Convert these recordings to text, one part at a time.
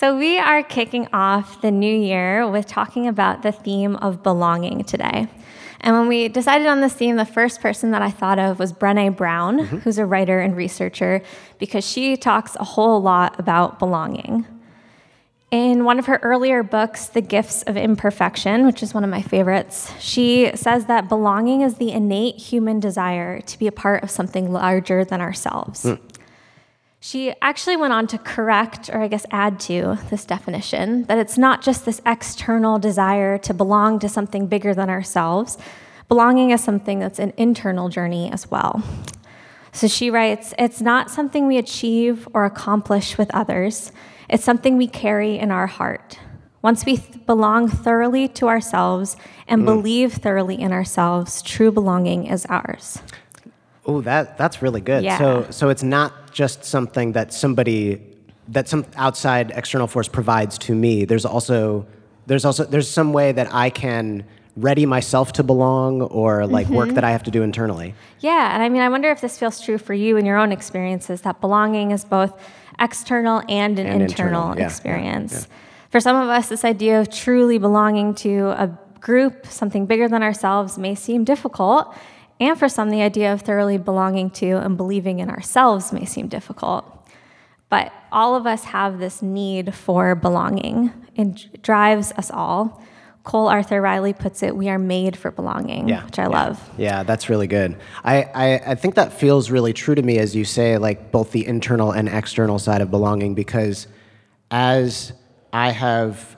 So we are kicking off the new year with talking about the theme of belonging today. And when we decided on this theme, the first person that I thought of was Brené Brown, who's a writer and researcher, because she talks a whole lot about belonging. In one of her earlier books, The Gifts of Imperfection, which is one of my favorites, she says that belonging is the innate human desire to be a part of something larger than ourselves. Mm. She actually went on to correct, or I guess add to, this definition, that it's not just this external desire to belong to something bigger than ourselves. Belonging is something that's an internal journey as well. So she writes, it's not something we achieve or accomplish with others. It's something we carry in our heart. Once we belong thoroughly to ourselves and believe thoroughly in ourselves, true belonging is ours. Oh, that's really good. Yeah. So it's not just something that some outside external force provides to me. There's some way that I can ready myself to belong, or like work that I have to do internally. Yeah, and I mean, I wonder if this feels true for you in your own experiences, that belonging is both external and an internal experience. Yeah. For some of us, this idea of truly belonging to a group, something bigger than ourselves, may seem difficult. And for some, the idea of thoroughly belonging to and believing in ourselves may seem difficult. But all of us have this need for belonging. It drives us all. Cole Arthur Riley puts it, we are made for belonging, which I love. Yeah, that's really good. I think that feels really true to me, as you say, like both the internal and external side of belonging, because as I've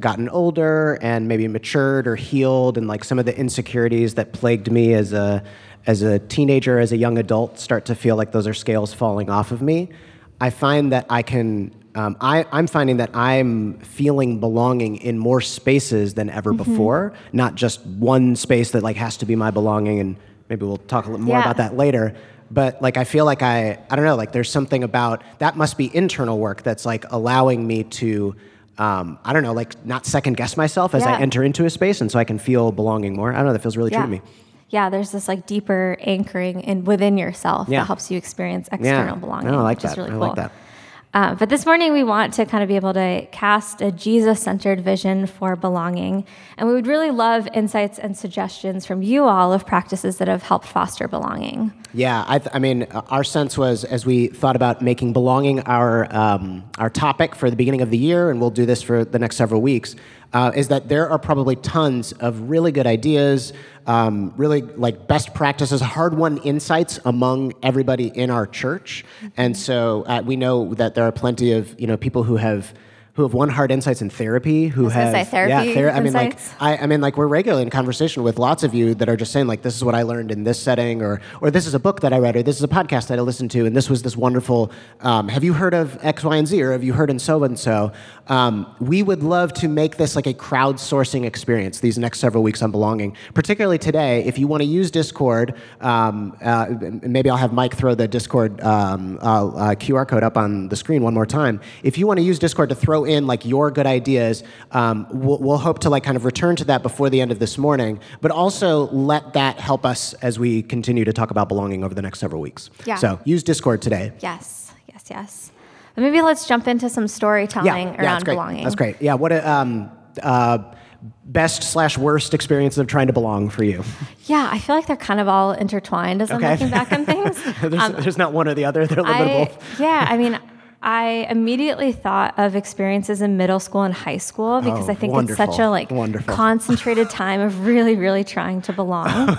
gotten older and maybe matured or healed, and like some of the insecurities that plagued me as a teenager, as a young adult, start to feel like those are scales falling off of me, I find that I can. I'm finding that I'm feeling belonging in more spaces than ever before. Not just one space that like has to be my belonging, and maybe we'll talk a little more about that later. But like I feel like I don't know, like there's something about that must be internal work that's like allowing me to I don't know, like not second guess myself as I enter into a space, and so I can feel belonging more. I don't know, that feels really true to me. Yeah, there's this like deeper anchoring in within yourself that helps you experience external belonging. No, I like that. Really cool. I like that. But this morning we want to kind of be able to cast a Jesus-centered vision for belonging, and we would really love insights and suggestions from you all of practices that have helped foster belonging. Yeah, I mean, our sense was, as we thought about making belonging our topic for the beginning of the year, and we'll do this for the next several weeks, is that there are probably tons of really good ideas, really like best practices, hard-won insights among everybody in our church. And so we know that there are plenty of people who have won hard insights in therapy, I mean, we're regularly in conversation with lots of you that are just saying like, this is what I learned in this setting, or this is a book that I read, or this is a podcast that I listened to, and this was this wonderful, have you heard of X, Y, and Z, or have you heard in so-and-so? We would love to make this like a crowdsourcing experience these next several weeks on belonging, particularly today. If you want to use Discord, maybe I'll have Mike throw the Discord QR code up on the screen one more time. If you want to use Discord to throw in like your good ideas, we'll hope to like kind of return to that before the end of this morning, but also let that help us as we continue to talk about belonging over the next several weeks. Yeah. So use Discord today. Yes. But maybe let's jump into some storytelling around belonging. That's great. Yeah. What a best/worst experience of trying to belong for you. Yeah, I feel like they're kind of all intertwined as I'm looking back on things. There's not one or the other. They're a little bit of both. Yeah. I mean, I immediately thought of experiences in middle school and high school, because I think it's such a like concentrated time of really, really trying to belong.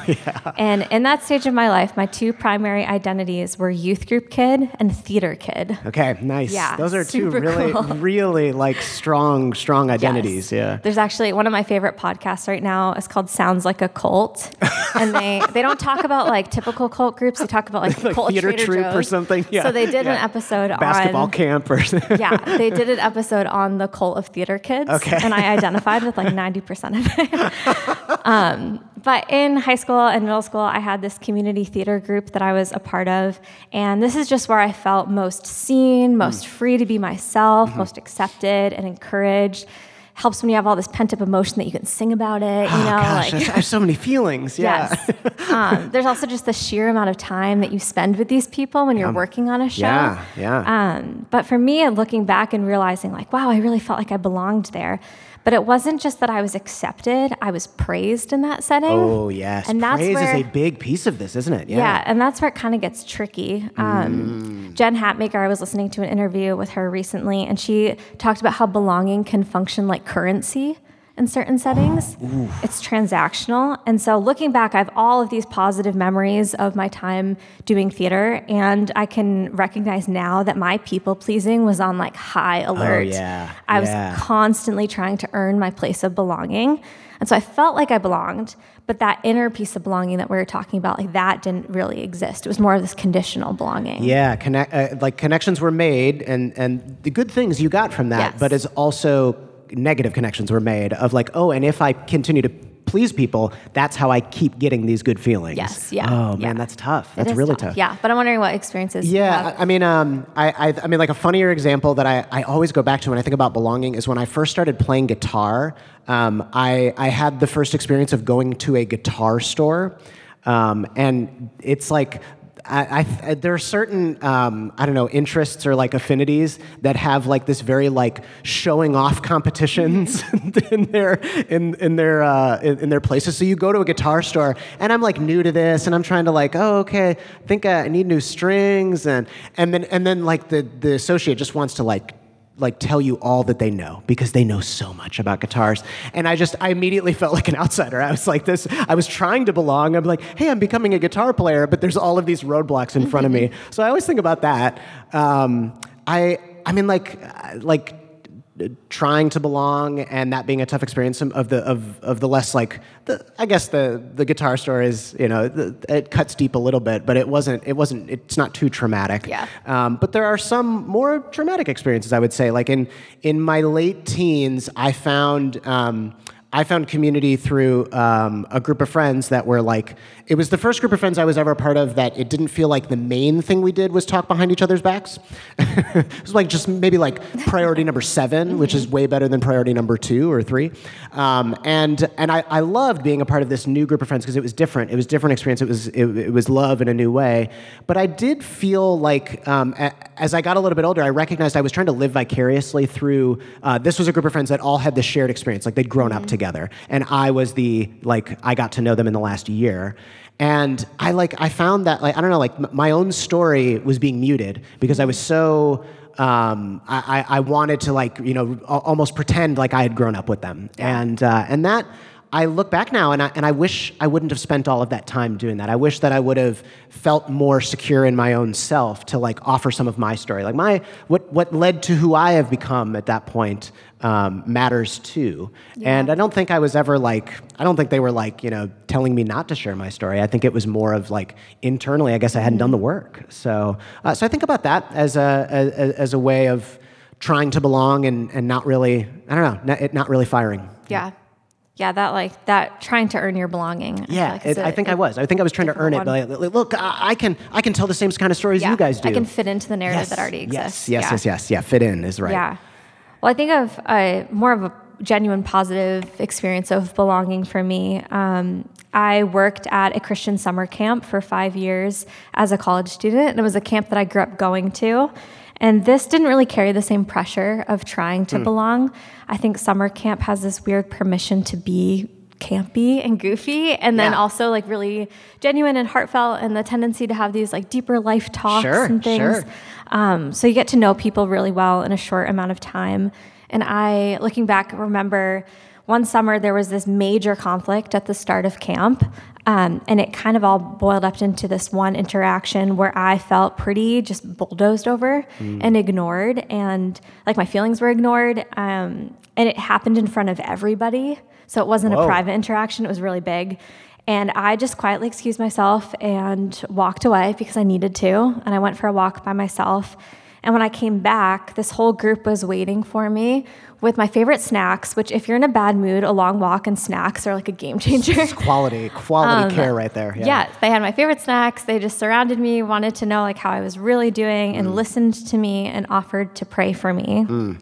And in that stage of my life, my two primary identities were youth group kid and theater kid. Okay, nice. Yeah, those are two really, really like strong identities. Yes. Yeah. There's actually one of my favorite podcasts right now is called Sounds Like a Cult, and they don't talk about like typical cult groups. They talk about like cult theater troop Joe's. Or something. Yeah. So they did an episode on basketball camp or something. Yeah, they did an episode on the cult of theater kids, and I identified with like 90% of it. But in high school and middle school, I had this community theater group that I was a part of, and this is just where I felt most seen, most free to be myself, most accepted and encouraged. helps when you have all this pent-up emotion that you can sing about it. You know, gosh, like, I have so many feelings. Yeah. Yes. There's also just the sheer amount of time that you spend with these people when you're working on a show. Yeah, yeah. But for me, and looking back and realizing, like, wow, I really felt like I belonged there. But it wasn't just that I was accepted, I was praised in that setting. Oh, yes. And that's praise is a big piece of this, isn't it? Yeah, yeah, and that's where it kind of gets tricky. Jen Hatmaker, I was listening to an interview with her recently, and she talked about how belonging can function like currency in certain settings. Ooh. It's transactional. And so looking back, I have all of these positive memories of my time doing theater, and I can recognize now that my people-pleasing was on like high alert. Oh, yeah. I was constantly trying to earn my place of belonging. And so I felt like I belonged, but that inner piece of belonging that we were talking about, like that didn't really exist. It was more of this conditional belonging. Yeah, connections were made, and the good things you got from that, yes. But it's also negative connections were made of like, oh, and if I continue to please people, that's how I keep getting these good feelings. Yes, yeah. Oh man, that's tough. That's really tough. Yeah, but I'm wondering what experiences. Yeah, you have. I mean, I mean, like a funnier example that I always go back to when I think about belonging is when I first started playing guitar. I had the first experience of going to a guitar store, and it's like. There are certain, interests or like affinities that have like this very like showing off competitions in their places. So you go to a guitar store and I'm like new to this and I'm trying to like, oh, okay, I think I need new strings. And then like the associate just wants to like tell you all that they know because they know so much about guitars. And I immediately felt like an outsider. I was like this, I was trying to belong. I'm like, hey, I'm becoming a guitar player, but there's all of these roadblocks in front of me. So I always think about that. I mean, trying to belong and that being a tough experience of the less like I guess the guitar store is, you know, it cuts deep a little bit, but it's not too traumatic. Yeah. But there are some more traumatic experiences, I would say. Like in my late teens, I found community through a group of friends that were like, it was the first group of friends I was ever a part of that it didn't feel like the main thing we did was talk behind each other's backs. It was like just maybe like priority number 7, which is way better than priority number 2 or 3. And I loved being a part of this new group of friends because it was different. It was a different experience. It was love in a new way. But I did feel like as I got a little bit older, I recognized I was trying to live vicariously through, this was a group of friends that all had this shared experience. Like they'd grown up together. And I was I got to know them in the last year. And I found that, my own story was being muted because I was so, I wanted to almost pretend like I had grown up with them. And that, I look back now and I wish I wouldn't have spent all of that time doing that. I wish that I would have felt more secure in my own self to like offer some of my story. Like what led to who I have become at that point matters too. Yeah. And I don't think I was ever like, I don't think they were like, you know, telling me not to share my story. I think it was more of like internally, I guess I hadn't done the work. So I think about that as a way of trying to belong and not really, I don't know, it not really firing. Yeah. Yeah, that trying to earn your belonging. Yeah, I think I was trying to earn it. But look, I can tell the same kind of stories you guys do. I can fit into the narrative that already exists. Yes. Yeah, fit in is right. Yeah. Well, I think of more of a genuine positive experience of belonging for me. I worked at a Christian summer camp for 5 years as a college student, and it was a camp that I grew up going to. And this didn't really carry the same pressure of trying to belong. I think summer camp has this weird permission to be campy and goofy and then also like really genuine and heartfelt and the tendency to have these like deeper life talks and things. Sure. So you get to know people really well in a short amount of time. And I, looking back, remember one summer there was this major conflict at the start of camp. And it kind of all boiled up into this one interaction where I felt pretty just bulldozed over and ignored, and like my feelings were ignored. And it happened in front of everybody. So it wasn't a private interaction. It was really big. And I just quietly excused myself and walked away because I needed to. And I went for a walk by myself. And when I came back, this whole group was waiting for me with my favorite snacks, which if you're in a bad mood, a long walk and snacks are like a game changer. It's quality care right there. Yeah. Yeah, they had my favorite snacks. They just surrounded me, wanted to know like how I was really doing and listened to me and offered to pray for me. Mm.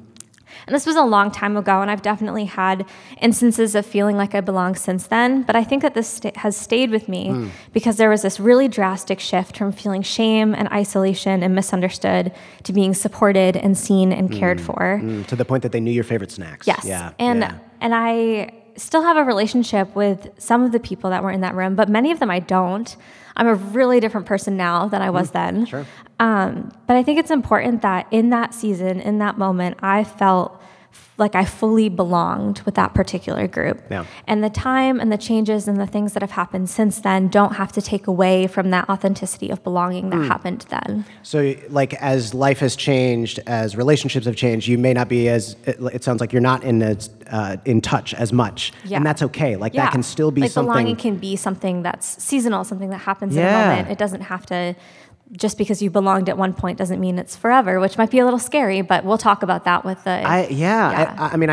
And this was a long time ago, and I've definitely had instances of feeling like I belong since then, but I think that this has stayed with me because there was this really drastic shift from feeling shame and isolation and misunderstood to being supported and seen and cared for. To the point that they knew your favorite snacks. Yes. Yeah. And I still have a relationship with some of the people that were in that room, but many of them I don't. I'm a really different person now than I was then. Sure. But I think it's important that in that season, in that moment, I felt like I fully belonged with that particular group. Yeah. And the time and the changes and the things that have happened since then don't have to take away from that authenticity of belonging that happened then. So like as life has changed, as relationships have changed, you may not be as, it sounds like you're not in touch as much. Yeah. And that's okay. Like that can still be like something. Belonging can be something that's seasonal, something that happens in a moment. It doesn't have to, just because you belonged at one point doesn't mean it's forever, which might be a little scary, but we'll talk about that with the... I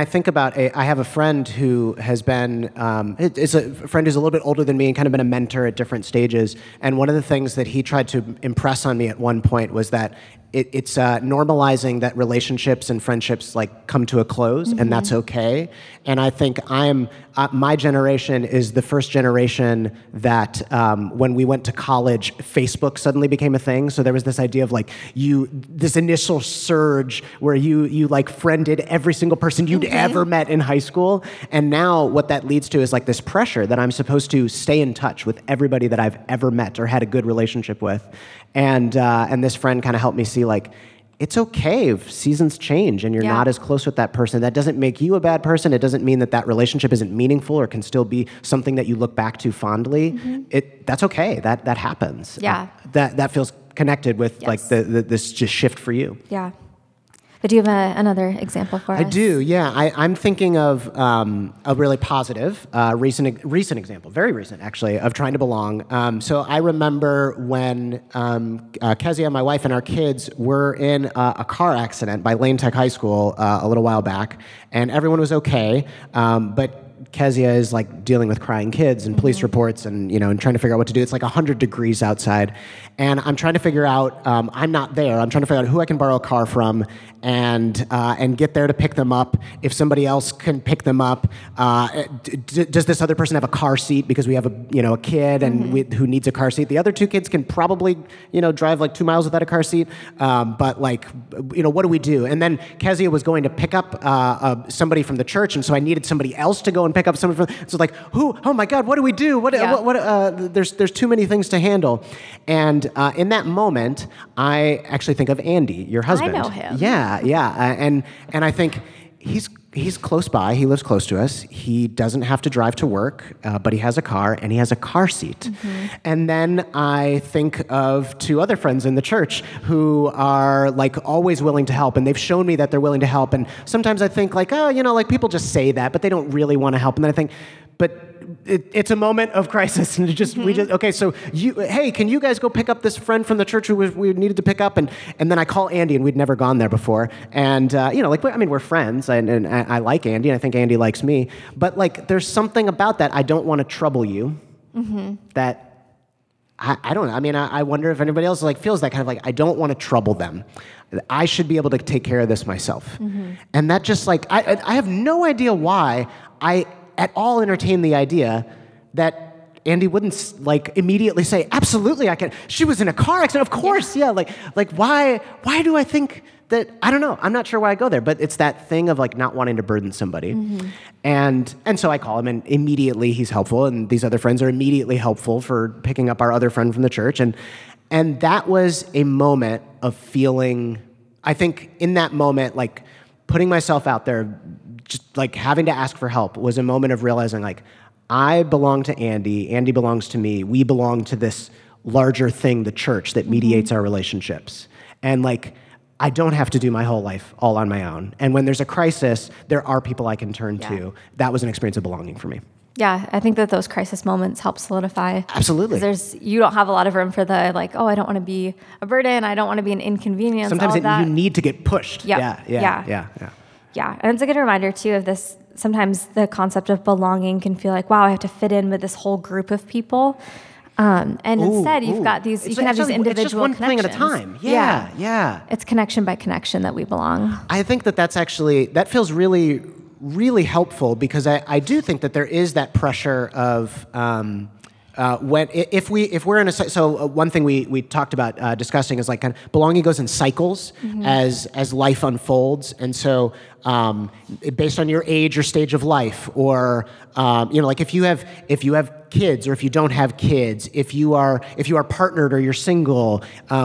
think about... I have a friend who has been... it's a friend who's a little bit older than me and kind of been a mentor at different stages. And one of the things that he tried to impress on me at one point was that it's normalizing that relationships and friendships like come to a close, and that's okay. And I think my generation is the first generation that when we went to college, Facebook suddenly became a thing. So there was this idea of like this initial surge where you like friended every single person you'd ever met in high school. And now what that leads to is like this pressure that I'm supposed to stay in touch with everybody that I've ever met or had a good relationship with. And this friend kind of helped me see like, it's okay if seasons change and you're not as close with that person. That doesn't make you a bad person. It doesn't mean that relationship isn't meaningful or can still be something that you look back to fondly. That's okay. That happens. Yeah. That feels connected with like this just shift for you. Yeah. But do you have another example for us? I do, yeah. I'm thinking of a really positive recent example, very recent actually, of trying to belong. So I remember when Kezia, my wife, and our kids were in a car accident by Lane Tech High School a little while back, and everyone was okay, but Kezia is like dealing with crying kids and police reports and, and trying to figure out what to do. It's like 100 degrees outside. And I'm trying to figure out, I'm not there. I'm trying to figure out who I can borrow a car from and get there to pick them up. If somebody else can pick them up, does this other person have a car seat because we have a kid and who needs a car seat? The other two kids can probably, drive like 2 miles without a car seat. But like, what do we do? And then Kezia was going to pick up somebody from the church. And so I needed somebody else to go and pick up someone from. So like, who? Oh my God! What do we do? There's too many things to handle, and in that moment, I actually think of Andy, your husband. I know him. Yeah, and I think he's close by. He lives close to us. He doesn't have to drive to work, but he has a car and he has a car seat. And then I think of two other friends in the church who are like always willing to help, and they've shown me that they're willing to help. And sometimes I think like, oh, like people just say that, but they don't really want to help. And then I think, but it's a moment of crisis, and can you guys go pick up this friend from the church who we needed to pick up? And then I call Andy, and we'd never gone there before. And we're friends, and I like Andy, and I think Andy likes me. But like, there's something about that. I don't want to trouble you. That. I don't know. I mean, I wonder if anybody else like feels that kind of like, I don't want to trouble them. I should be able to take care of this myself. And that just like, I have no idea why I at all entertain the idea that Andy wouldn't like immediately say, absolutely, I can. She was in a car accident, of course, yeah. Like why do I think that? I don't know. I'm not sure why I go there, but it's that thing of like not wanting to burden somebody, and so I call him, and immediately he's helpful, and these other friends are immediately helpful for picking up our other friend from the church, and that was a moment of feeling. I think in that moment, like putting myself out there, just like having to ask for help was a moment of realizing like, I belong to Andy, Andy belongs to me, we belong to this larger thing, the church, that mediates our relationships. And like, I don't have to do my whole life all on my own. And when there's a crisis, there are people I can turn to. That was an experience of belonging for me. Yeah, I think that those crisis moments help solidify. Absolutely. You don't have a lot of room for the like, oh, I don't want to be a burden, I don't want to be an inconvenience. Sometimes you need to get pushed. Yep. Yeah. Yeah, and it's a good reminder, too, of this. Sometimes the concept of belonging can feel like, wow, I have to fit in with this whole group of people. Instead, you've got these. You can have these individual connections. It's just one thing at a time. Yeah. It's connection by connection that we belong. I think that's actually feels really, really helpful, because I do think that there is that pressure of if we're in a one thing we talked about discussing is like kind of belonging goes in cycles as life unfolds, and so based on your age or stage of life, or like if you have kids or if you don't have kids, if you are partnered or you're single,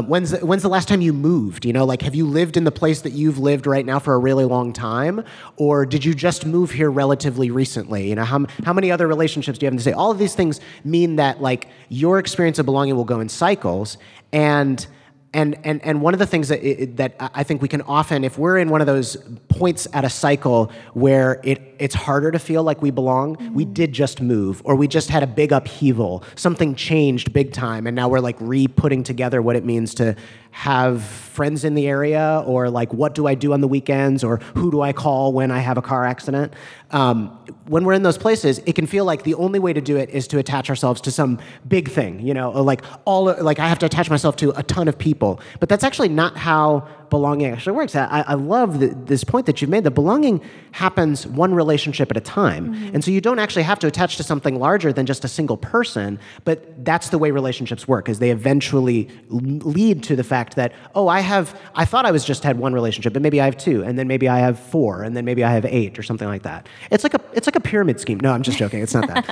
when's the last time you moved? Like, have you lived in the place that you've lived right now for a really long time, or did you just move here relatively recently? How many other relationships do you have to say? All of these things mean that like your experience of belonging will go in cycles. And one of the things that I think we can often, if we're in one of those points at a cycle where it's harder to feel like we belong, we did just move, or we just had a big upheaval, something changed big time, and now we're like re-putting together what it means to have friends in the area, or like what do I do on the weekends, or who do I call when I have a car accident. When we're in those places, it can feel like the only way to do it is to attach ourselves to some big thing, or like I have to attach myself to a ton of people. But that's actually not how belonging actually works. I love this point that you've made, that belonging happens one relationship at a time. Mm-hmm. And so you don't actually have to attach to something larger than just a single person, but that's the way relationships work, is they eventually lead to the fact that, I thought I was just had one relationship, but maybe I have two, and then maybe I have four, and then maybe I have eight, or something like that. It's like a pyramid scheme. No, I'm just joking. It's not that.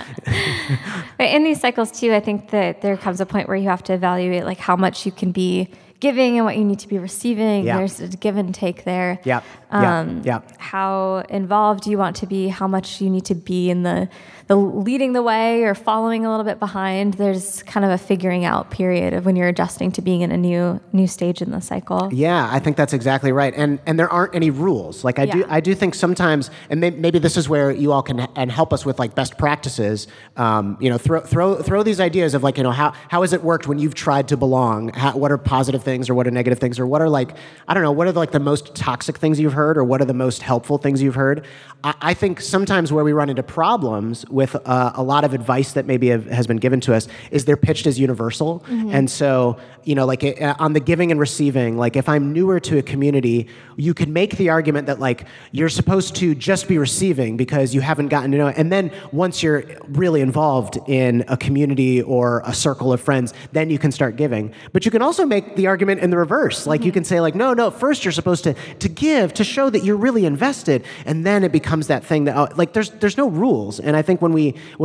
But in these cycles too, I think that there comes a point where you have to evaluate like how much you can be giving and what you need to be receiving. Yeah. There's a give and take there. Yeah. How involved you want to be, how much you need to be in the leading the way or following a little bit behind. There's kind of a figuring out period of when you're adjusting to being in a new stage in the cycle. Yeah, I think that's exactly right. And there aren't any rules. Like I do think sometimes, and maybe this is where you all can and help us with like best practices. Throw these ideas of like, how has it worked when you've tried to belong? What are positive things, or what are negative things, or what are like, I don't know, what are like the most toxic things you've heard, or what are the most helpful things you've heard? I think sometimes where we run into problems with a lot of advice that maybe has been given to us is they're pitched as universal. Mm-hmm. And so, like on the giving and receiving, like if I'm newer to a community, you could make the argument that like you're supposed to just be receiving because you haven't gotten to know it. And then once you're really involved in a community or a circle of friends, then you can start giving. But you can also make the argument in the reverse. Like you can say like, no, first you're supposed to give, to show that you're really invested. And then it becomes that thing that like there's no rules. And I think when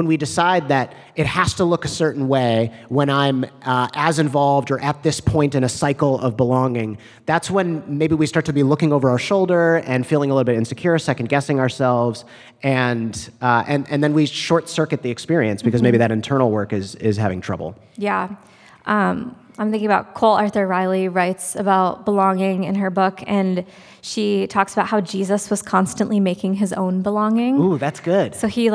we decide that it has to look a certain way when I'm as involved or at this point in a cycle of belonging, that's when maybe we start to be looking over our shoulder and feeling a little bit insecure, second guessing ourselves, and then we short circuit the experience because maybe that internal work is having trouble. Yeah. I'm thinking about Cole Arthur Riley writes about belonging in her book, and she talks about how Jesus was constantly making his own belonging. Ooh, that's good. So he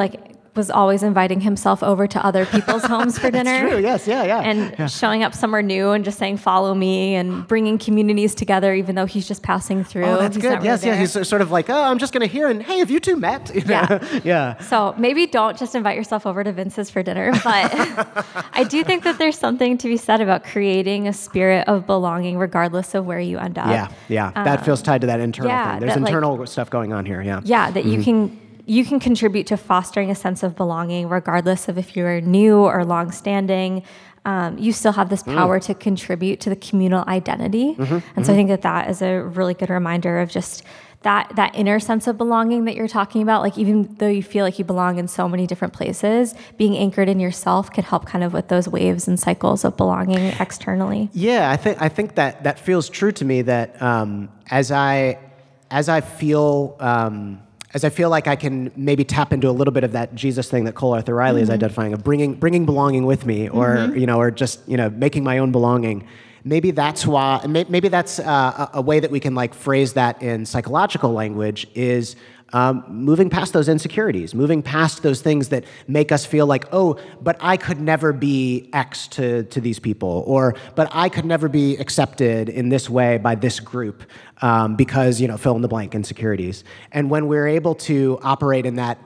was always inviting himself over to other people's homes for dinner. That's true, yes, yeah. And showing up somewhere new and just saying, follow me, and bringing communities together, even though he's just passing through. Oh, that's good, yes, yeah. He's sort of like, I'm just going to hear, and hey, have you two met? Yeah. So maybe don't just invite yourself over to Vince's for dinner, but I do think that there's something to be said about creating a spirit of belonging regardless of where you end up. Yeah, that feels tied to that internal thing. There's internal stuff going on here, yeah. Yeah, that you can contribute to fostering a sense of belonging regardless of if you're new or long-standing. You still have this power to contribute to the communal identity. And so I think that is a really good reminder of just that inner sense of belonging that you're talking about. Like even though you feel like you belong in so many different places, being anchored in yourself could help kind of with those waves and cycles of belonging externally. Yeah, I think that feels true to me, that as I feel... as I feel like I can maybe tap into a little bit of that Jesus thing that Cole Arthur Riley is identifying, of bringing belonging with me, or or just making my own belonging. Maybe that's why. Maybe that's a way that we can like phrase that in psychological language is moving past those insecurities, moving past those things that make us feel like, oh, but I could never be X to these people, or but I could never be accepted in this way by this group, because fill in the blank insecurities. And when we're able to operate in that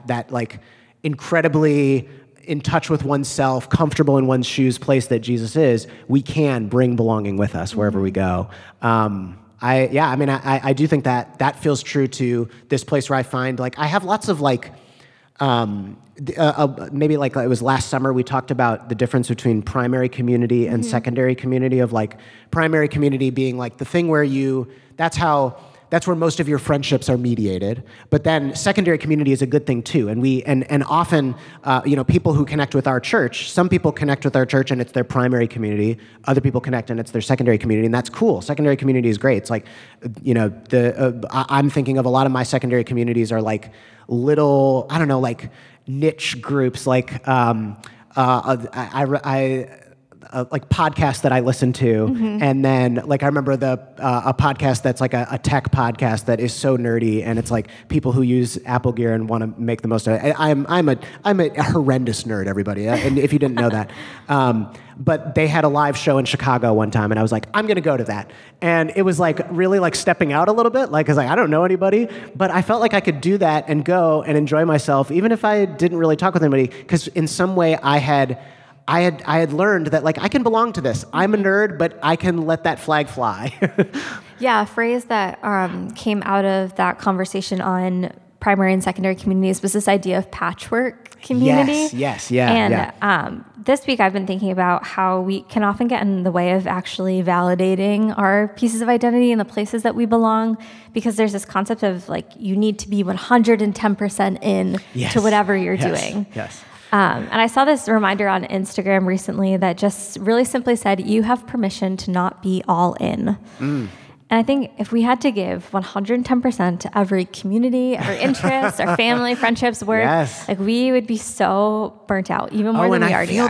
incredibly in touch with oneself, comfortable in one's shoes, place that Jesus is, we can bring belonging with us wherever we go. I do think that feels true to this place where I find, like, I have lots of, like, maybe, like, it was last summer we talked about the difference between primary community and secondary community, of, like, primary community being, like, the thing where that's where most of your friendships are mediated. But then secondary community is a good thing too. And often, people who connect with our church, some people connect with our church and it's their primary community. Other people connect and it's their secondary community. And that's cool. Secondary community is great. It's like, I'm thinking of a lot of my secondary communities are like little, I don't know, like niche groups, like podcasts that I listen to. Mm-hmm. And then, like, I remember a podcast that's like a tech podcast that is so nerdy, and it's like people who use Apple gear and want to make the most of it. I'm a horrendous nerd, everybody. And if you didn't know that, but they had a live show in Chicago one time, and I was like, I'm going to go to that. And it was like really like stepping out a little bit, like, cause like, I don't know anybody, but I felt like I could do that and go and enjoy myself, even if I didn't really talk with anybody. Cause in some way I had learned that, like, I can belong to this. I'm a nerd, but I can let that flag fly. Yeah, a phrase that came out of that conversation on primary and secondary communities was this idea of patchwork community. Yes, and yeah. This week I've been thinking about how we can often get in the way of actually validating our pieces of identity and the places that we belong, because there's this concept of, like, you need to be 110% in to whatever you're doing. Yes. And I saw this reminder on Instagram recently that just really simply said, you have permission to not be all in. Mm. And I think if we had to give 110% to every community, our interests, our family, friendships, work, like, we would be so burnt out, even more than we already are. I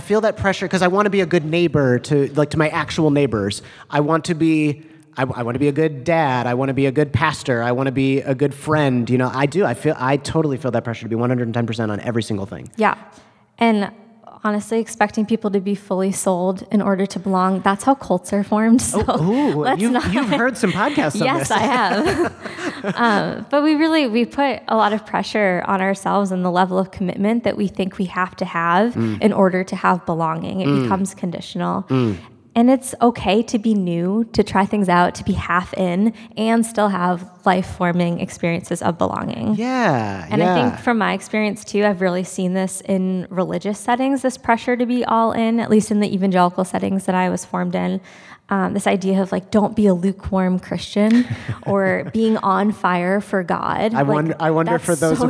feel that pressure because I want to be a good neighbor to my actual neighbors. I want to be a good dad. I want to be a good pastor. I want to be a good friend. You know, I totally feel that pressure to be 110% on every single thing. Yeah. And honestly, expecting people to be fully sold in order to belong, that's how cults are formed. So you've heard some podcasts on this. Yes, I have. But we put a lot of pressure on ourselves and the level of commitment that we think we have to have in order to have belonging. It becomes conditional. And it's okay to be new, to try things out, to be half in, and still have life-forming experiences of belonging. I think from my experience, too, I've really seen this in religious settings, this pressure to be all in, at least in the evangelical settings that I was formed in. This idea of, like, don't be a lukewarm Christian or being on fire for God. I wonder for those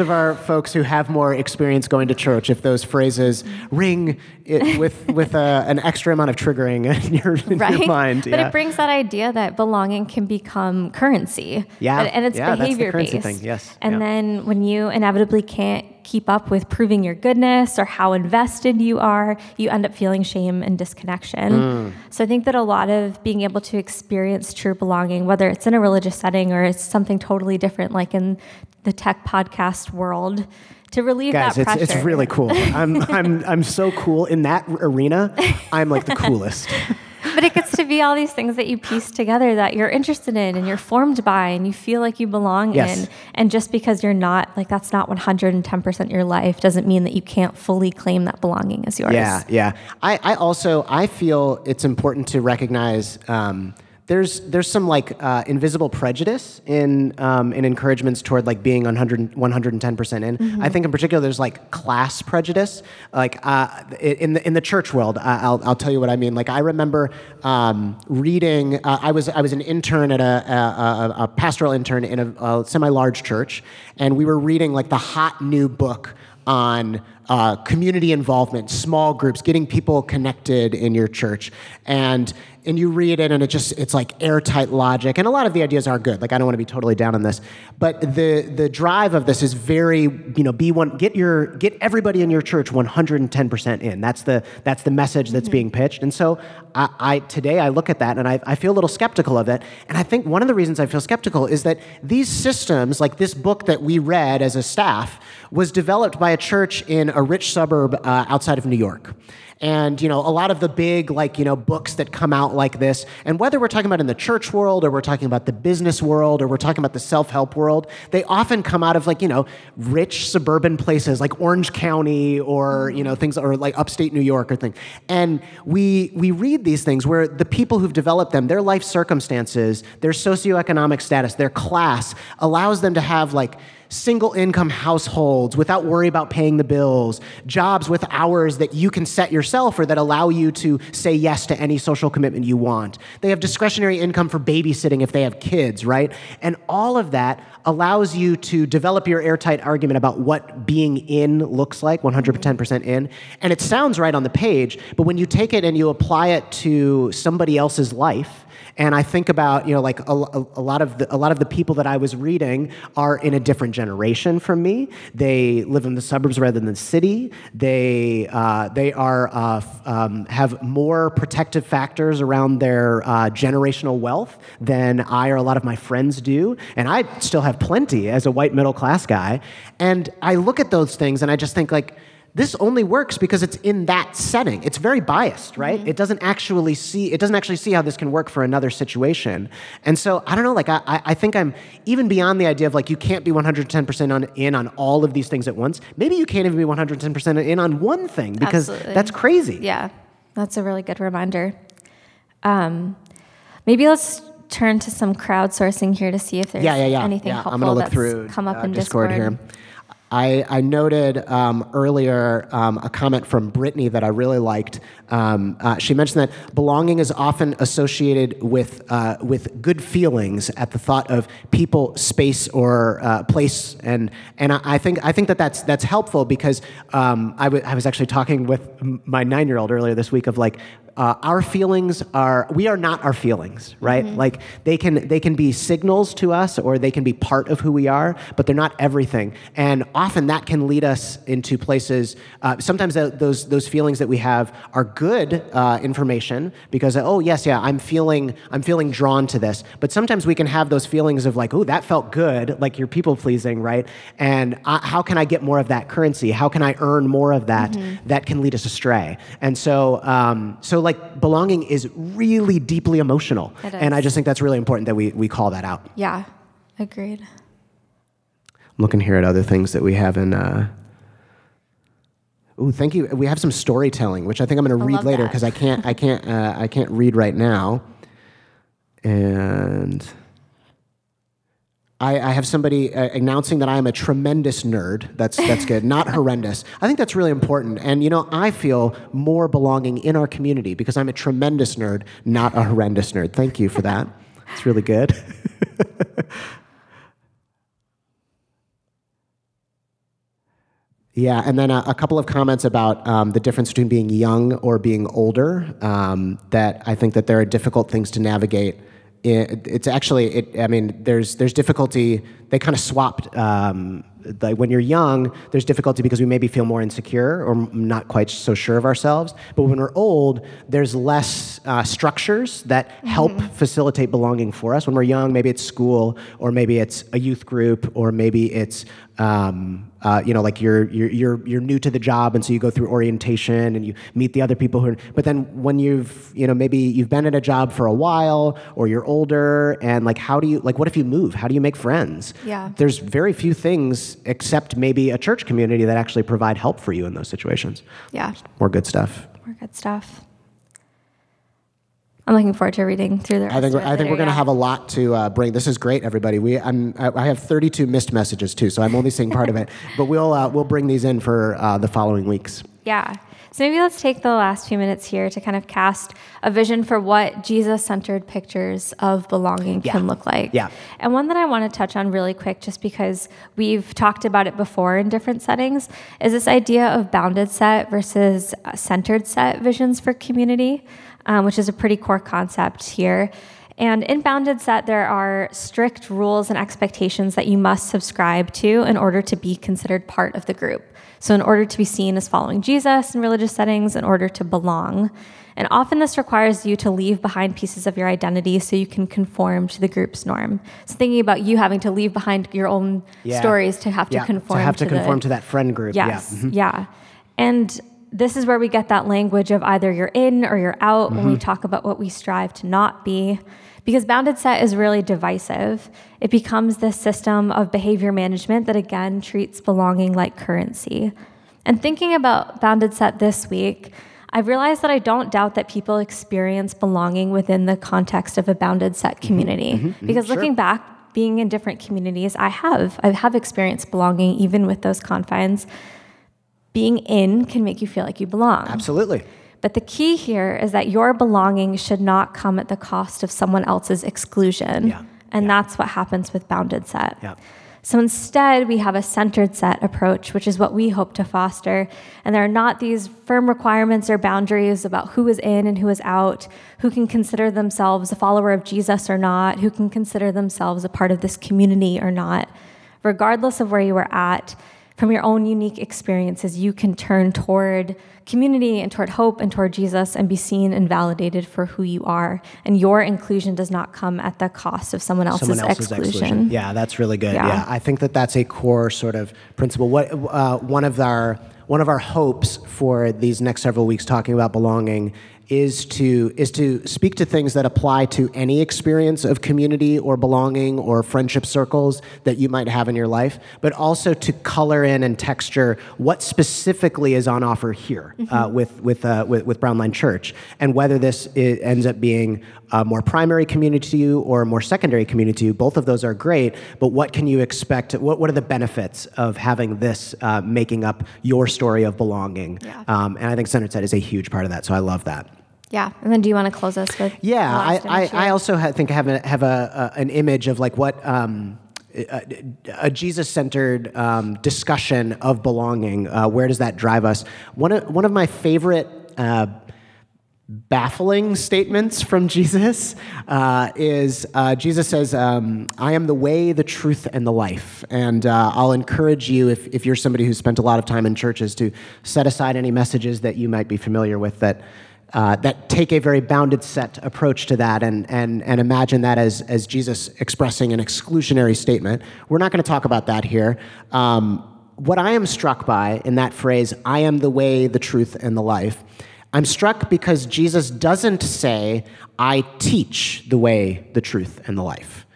of our folks who have more experience going to church, if those phrases ring it with an extra amount of triggering in your mind. But it brings that idea that belonging can become currency. Yeah, and it's behavior that's the currency thing. Yes, and then when you inevitably can't keep up with proving your goodness or how invested you are, you end up feeling shame and disconnection. So I think that a lot of being able to experience true belonging, whether it's in a religious setting or it's something totally different, like in the tech podcast world, to relieve that pressure. It's really cool. I'm so cool in that arena. I'm like the coolest. But it gets to be all these things that you piece together that you're interested in and you're formed by and you feel like you belong in. And just because you're not, like, that's not 110% your life doesn't mean that you can't fully claim that belonging is yours. Yeah. I also feel it's important to recognize there's some, like, invisible prejudice in encouragements toward, like, being 110% in. I think in particular there's, like, class prejudice, like, in the church world. I'll tell you what I mean. Like, I remember reading. I was an intern at a pastoral intern in a semi-large church, and we were reading, like, the hot new book on community involvement, small groups, getting people connected in your church, and you read it, and it's like airtight logic, and a lot of the ideas are good. Like, I don't want to be totally down on this, but the drive of this is very, be one, get everybody in your church 110% in. That's the message that's being pitched, and so today I look at that, and I feel a little skeptical of it, and I think one of the reasons I feel skeptical is that these systems, like this book that we read as a staff, was developed by a church in a rich suburb outside of New York. and, you know, a lot of the big, like, you know, books that come out like this, and whether we're talking about in the church world or we're talking about the business world or we're talking about the self-help world, they often come out of, like, you know, rich suburban places like Orange County or, you know, things, or like upstate New York or things. And we read these things where the people who've developed them, their life circumstances, their socioeconomic status, their class allows them to have, like, single income households without worry about paying the bills, jobs with hours that you can set yourself or that allow you to say yes to any social commitment you want. They have discretionary income for babysitting if they have kids, right? And all of that allows you to develop your airtight argument about what being in looks like, 110% in. And it sounds right on the page, but when you take it and you apply it to somebody else's life, and I think about, you know, like a lot of the people that I was reading are in a different generation from me. They live in the suburbs rather than the city. They have more protective factors around their generational wealth than I or a lot of my friends do. And I still have plenty as a white middle class guy. And I look at those things and I just think, like, this only works because it's in that setting. It's very biased, right? Mm-hmm. It doesn't actually see how this can work for another situation. And so I don't know, like I think I'm even beyond the idea of, like, you can't be 110% in on all of these things at once. Maybe you can't even be 110% in on one thing, because absolutely, that's crazy. Yeah, that's a really good reminder. Maybe let's turn to some crowdsourcing here to see if there's anything helpful I'm gonna look that's through, come up in Discord here. I noted earlier a comment from Brittany that I really liked. She mentioned that belonging is often associated with good feelings at the thought of people, space, or place, and I think that's helpful because I was actually talking with my 9-year-old earlier this week of, like, our feelings are, we are not our feelings, right? Mm-hmm. Like they can be signals to us, or they can be part of who we are, but they're not everything. And often that can lead us into places. Sometimes those feelings that we have are good information because, oh yes, yeah, I'm feeling drawn to this. But sometimes we can have those feelings of, like, oh, that felt good, like you're people pleasing, right? And how can I get more of that currency? How can I earn more of that? Mm-hmm. That can lead us astray. And so, like, belonging is really deeply emotional. And I just think that's really important that we call that out. Yeah, agreed. I'm looking here at other things that we have in... Ooh, thank you. We have some storytelling, which I think I'm going to read later because I can't read right now. And... I have somebody announcing that I am a tremendous nerd. That's good, not horrendous. I think that's really important. And, you know, I feel more belonging in our community because I'm a tremendous nerd, not a horrendous nerd. Thank you for that. It's really good. Yeah, and then a couple of comments about the difference between being young or being older, that I think that there are difficult things to navigate. There's difficulty. They kind of swapped, like, when you're young, there's difficulty because we maybe feel more insecure or not quite so sure of ourselves. But when we're old, there's less structures that help facilitate belonging for us. When we're young, maybe it's school, or maybe it's a youth group, or maybe it's you're new to the job, and so you go through orientation and you meet the other people who are, but then when you've been at a job for a while, or you're older, and, like, how do you, like, what if you move? How do you make friends? Yeah. There's very few things except maybe a church community that actually provide help for you in those situations. Yeah. Just more good stuff. I'm looking forward to reading through the rest of it later. I think we're going to have a lot to bring. This is great, everybody. I have 32 missed messages too, so I'm only seeing part of it. But we'll bring these in for the following weeks. Yeah. So maybe let's take the last few minutes here to kind of cast a vision for what Jesus-centered pictures of belonging can look like. Yeah. And one that I want to touch on really quick, just because we've talked about it before in different settings, is this idea of bounded set versus centered set visions for community. Which is a pretty core concept here. And in bounded set, there are strict rules and expectations that you must subscribe to in order to be considered part of the group. So in order to be seen as following Jesus in religious settings, in order to belong. And often this requires you to leave behind pieces of your identity so you can conform to the group's norm. So thinking about you having to leave behind your own stories to have to conform to that friend group. Yes, yeah. Mm-hmm. Yeah. And this is where we get that language of either you're in or you're out when we talk about what we strive to not be. Because bounded set is really divisive. It becomes this system of behavior management that, again, treats belonging like currency. And thinking about bounded set this week, I've realized that I don't doubt that people experience belonging within the context of a bounded set community. Because looking back, being in different communities, I have experienced belonging even with those confines. Being in can make you feel like you belong. Absolutely. But the key here is that your belonging should not come at the cost of someone else's exclusion. And that's what happens with bounded set. So instead, we have a centered set approach, which is what we hope to foster. And there are not these firm requirements or boundaries about who is in and who is out, who can consider themselves a follower of Jesus or not, who can consider themselves a part of this community or not. Regardless of where you are at, from your own unique experiences, you can turn toward community and toward hope and toward Jesus and be seen and validated for who you are. And your inclusion does not come at the cost of someone else's exclusion. Yeah, that's really good. Yeah, I think that's a core sort of principle. What one of our hopes for these next several weeks talking about belonging is to speak to things that apply to any experience of community or belonging or friendship circles that you might have in your life, but also to color in and texture what specifically is on offer here with Brownline Church, and whether this ends up being a more primary community to you or a more secondary community to you. Both of those are great, but what can you expect? What are the benefits of having this making up your story of belonging? And I think centered set is a huge part of that, so I love that. Yeah, and then do you want to close us with? Yeah, I also think I have an image of like what a Jesus-centered discussion of belonging. Where does that drive us? One of my favorite baffling statements from Jesus is Jesus says, I am the way, the truth, and the life. And I'll encourage you, if you're somebody who's spent a lot of time in churches, to set aside any messages that you might be familiar with that take a very bounded set approach to that and imagine that as Jesus expressing an exclusionary statement. We're not going to talk about that here. What I am struck by in that phrase, I am the way, the truth, and the life, I'm struck because Jesus doesn't say, I teach the way, the truth, and the life.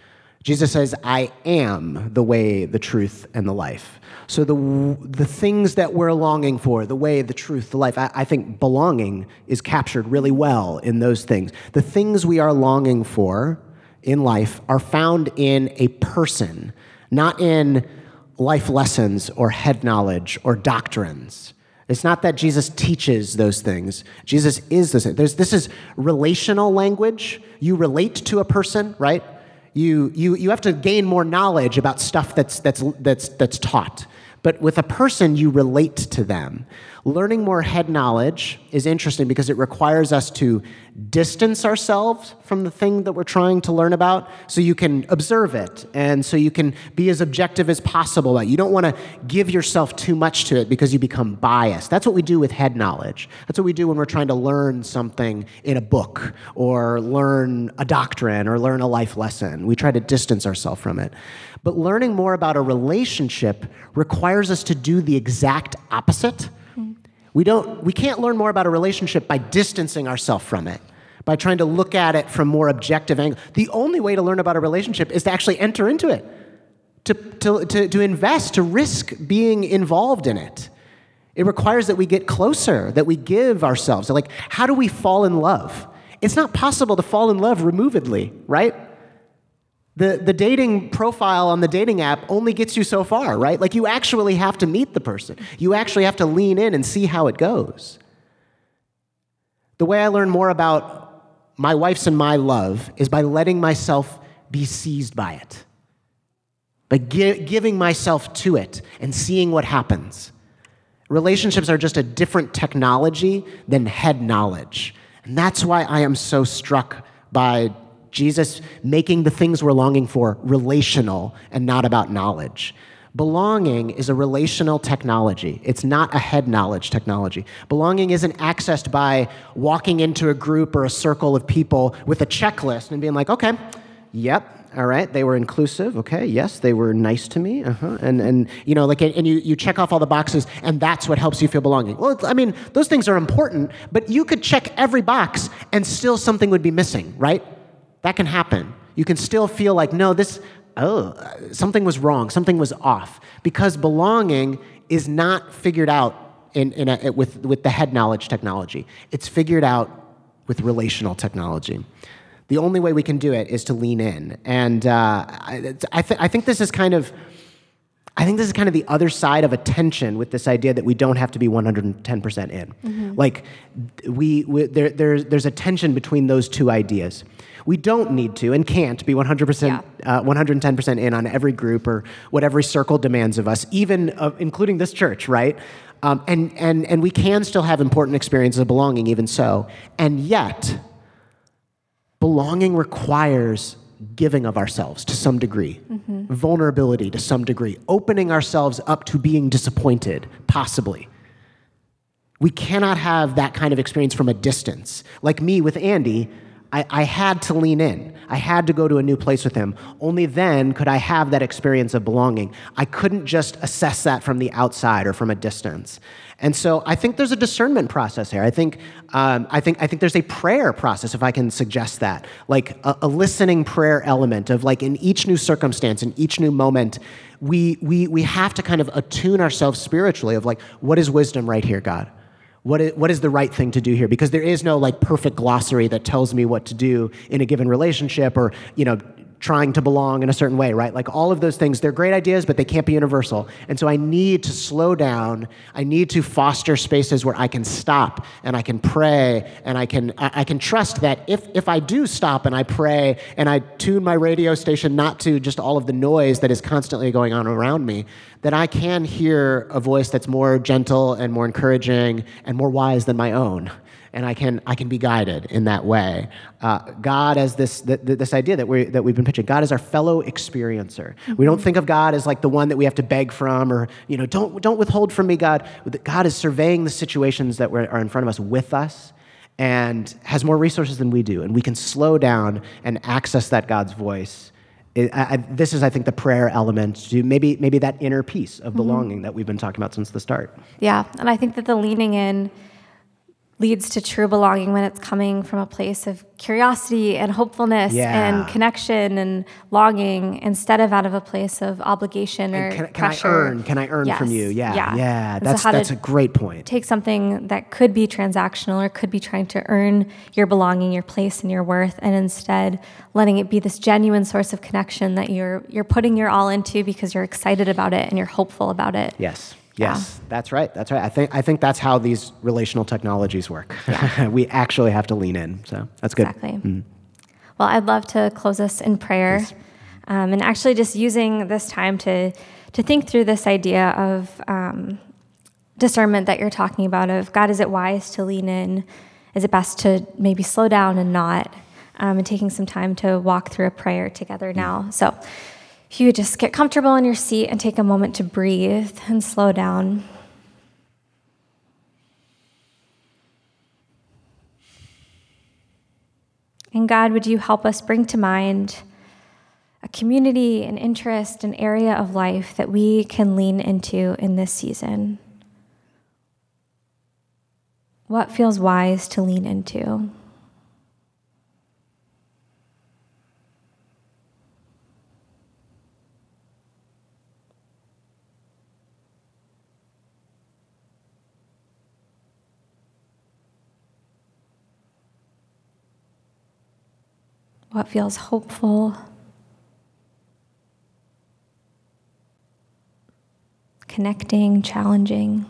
Jesus says, I am the way, the truth, and the life. So the things that we're longing for, the way, the truth, the life, I think belonging is captured really well in those things. The things we are longing for in life are found in a person, not in life lessons or head knowledge or doctrines. It's not that Jesus teaches those things. Jesus is those things. This is relational language. You relate to a person, right? You have to gain more knowledge about stuff that's taught. But with a person, you relate to them. Learning more head knowledge is interesting because it requires us to distance ourselves from the thing that we're trying to learn about so you can observe it and so you can be as objective as possible. You don't want to give yourself too much to it because you become biased. That's what we do with head knowledge. That's what we do when we're trying to learn something in a book or learn a doctrine or learn a life lesson. We try to distance ourselves from it. But learning more about a relationship requires us to do the exact opposite. We can't learn more about a relationship by distancing ourselves from it, by trying to look at it from more objective angle. The only way to learn about a relationship is to actually enter into it, to invest, to risk being involved in it. It requires that we get closer, that we give ourselves. Like, how do we fall in love? It's not possible to fall in love removedly, right? The dating profile on the dating app only gets you so far, right? Like, you actually have to meet the person. You actually have to lean in and see how it goes. The way I learn more about my wife's and my love is by letting myself be seized by it, by giving myself to it and seeing what happens. Relationships are just a different technology than head knowledge. And that's why I am so struck by Jesus making the things we're longing for relational and not about knowledge. Belonging is a relational technology. It's not a head knowledge technology. Belonging isn't accessed by walking into a group or a circle of people with a checklist and being like, okay, Yep. All right. They were inclusive. Okay. Yes. They were nice to me. And you know, like, and you check off all the boxes, and that's what helps you feel belonging. Well, I mean, those things are important, but you could check every box and still something would be missing, right? That can happen. You can still feel like, no, something was wrong. Something was off, because belonging is not figured out with the head knowledge technology. It's figured out with relational technology. The only way we can do it is to lean in, and I think this is kind of the other side of attention with this idea that we don't have to be 110% in. Mm-hmm. Like there's a tension between those two ideas. We don't need to and can't be 110% in on every group or what every circle demands of us, even including this church, right? And we can still have important experiences of belonging, even so, and yet. Belonging requires giving of ourselves to some degree, mm-hmm. vulnerability to some degree, opening ourselves up to being disappointed, possibly. We cannot have that kind of experience from a distance. Like me with Andy, I had to lean in. I had to go to a new place with him. Only then could I have that experience of belonging. I couldn't just assess that from the outside or from a distance. And so I think there's a discernment process here. I think there's a prayer process, if I can suggest that, like a listening prayer element of, like, in each new circumstance, in each new moment, we have to kind of attune ourselves spiritually of, like, what is wisdom right here, God? What is the right thing to do here? Because there is no, like, perfect glossary that tells me what to do in a given relationship or, you know, trying to belong in a certain way, right? Like, all of those things, they're great ideas, but they can't be universal. And so I need to slow down. I need to foster spaces where I can stop and I can pray and I can trust that if I do stop and I pray and I tune my radio station not to just all of the noise that is constantly going on around me, that I can hear a voice that's more gentle and more encouraging and more wise than my own. And I can be guided in that way. God as this idea that we've been pitching. God is our fellow experiencer. Mm-hmm. We don't think of God as, like, the one that we have to beg from, or, you know, don't withhold from me, God. God is surveying the situations that are in front of us with us, and has more resources than we do, and we can slow down and access that God's voice. This is, I think, the prayer element to maybe that inner peace of belonging mm-hmm. that we've been talking about since the start. Yeah, and I think that the leaning in leads to true belonging when it's coming from a place of curiosity and hopefulness and connection and longing, instead of out of a place of obligation or pressure. Can I earn yes. from you? Yeah. That's a great point. Take something that could be transactional or could be trying to earn your belonging, your place, and your worth, and instead letting it be this genuine source of connection that you're putting your all into because you're excited about it and you're hopeful about it. Yes. Yes, that's right. I think that's how these relational technologies work. Yeah. We actually have to lean in, so that's good. Exactly. Mm-hmm. Well, I'd love to close us in prayer, yes. And actually just using this time to think through this idea of discernment that you're talking about. Of, God, is it wise to lean in? Is it best to maybe slow down and not? And taking some time to walk through a prayer together now. So. If you would just get comfortable in your seat and take a moment to breathe and slow down. And God, would you help us bring to mind a community, an interest, an area of life that we can lean into in this season? What feels wise to lean into? What feels hopeful? Connecting, challenging.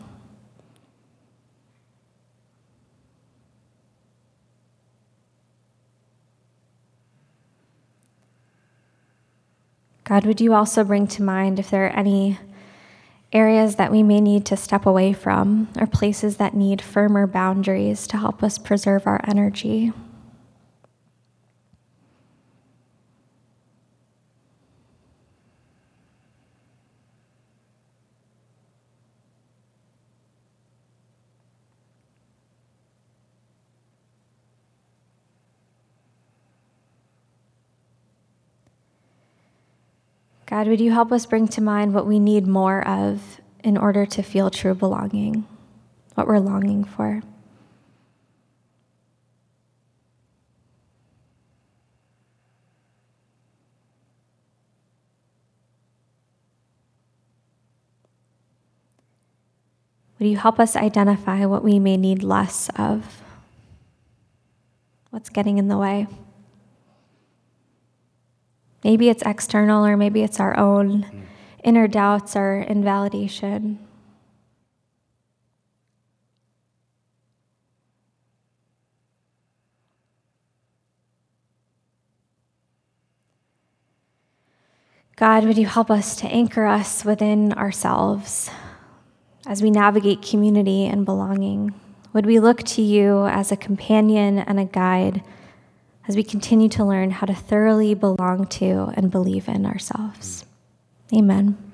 God, would you also bring to mind if there are any areas that we may need to step away from, or places that need firmer boundaries to help us preserve our energy? God, would you help us bring to mind what we need more of in order to feel true belonging, what we're longing for? Would you help us identify what we may need less of? What's getting in the way? Maybe it's external, or maybe it's our own inner doubts or invalidation. God, would you help us to anchor us within ourselves as we navigate community and belonging? Would we look to you as a companion and a guide as we continue to learn how to thoroughly belong to and believe in ourselves? Amen.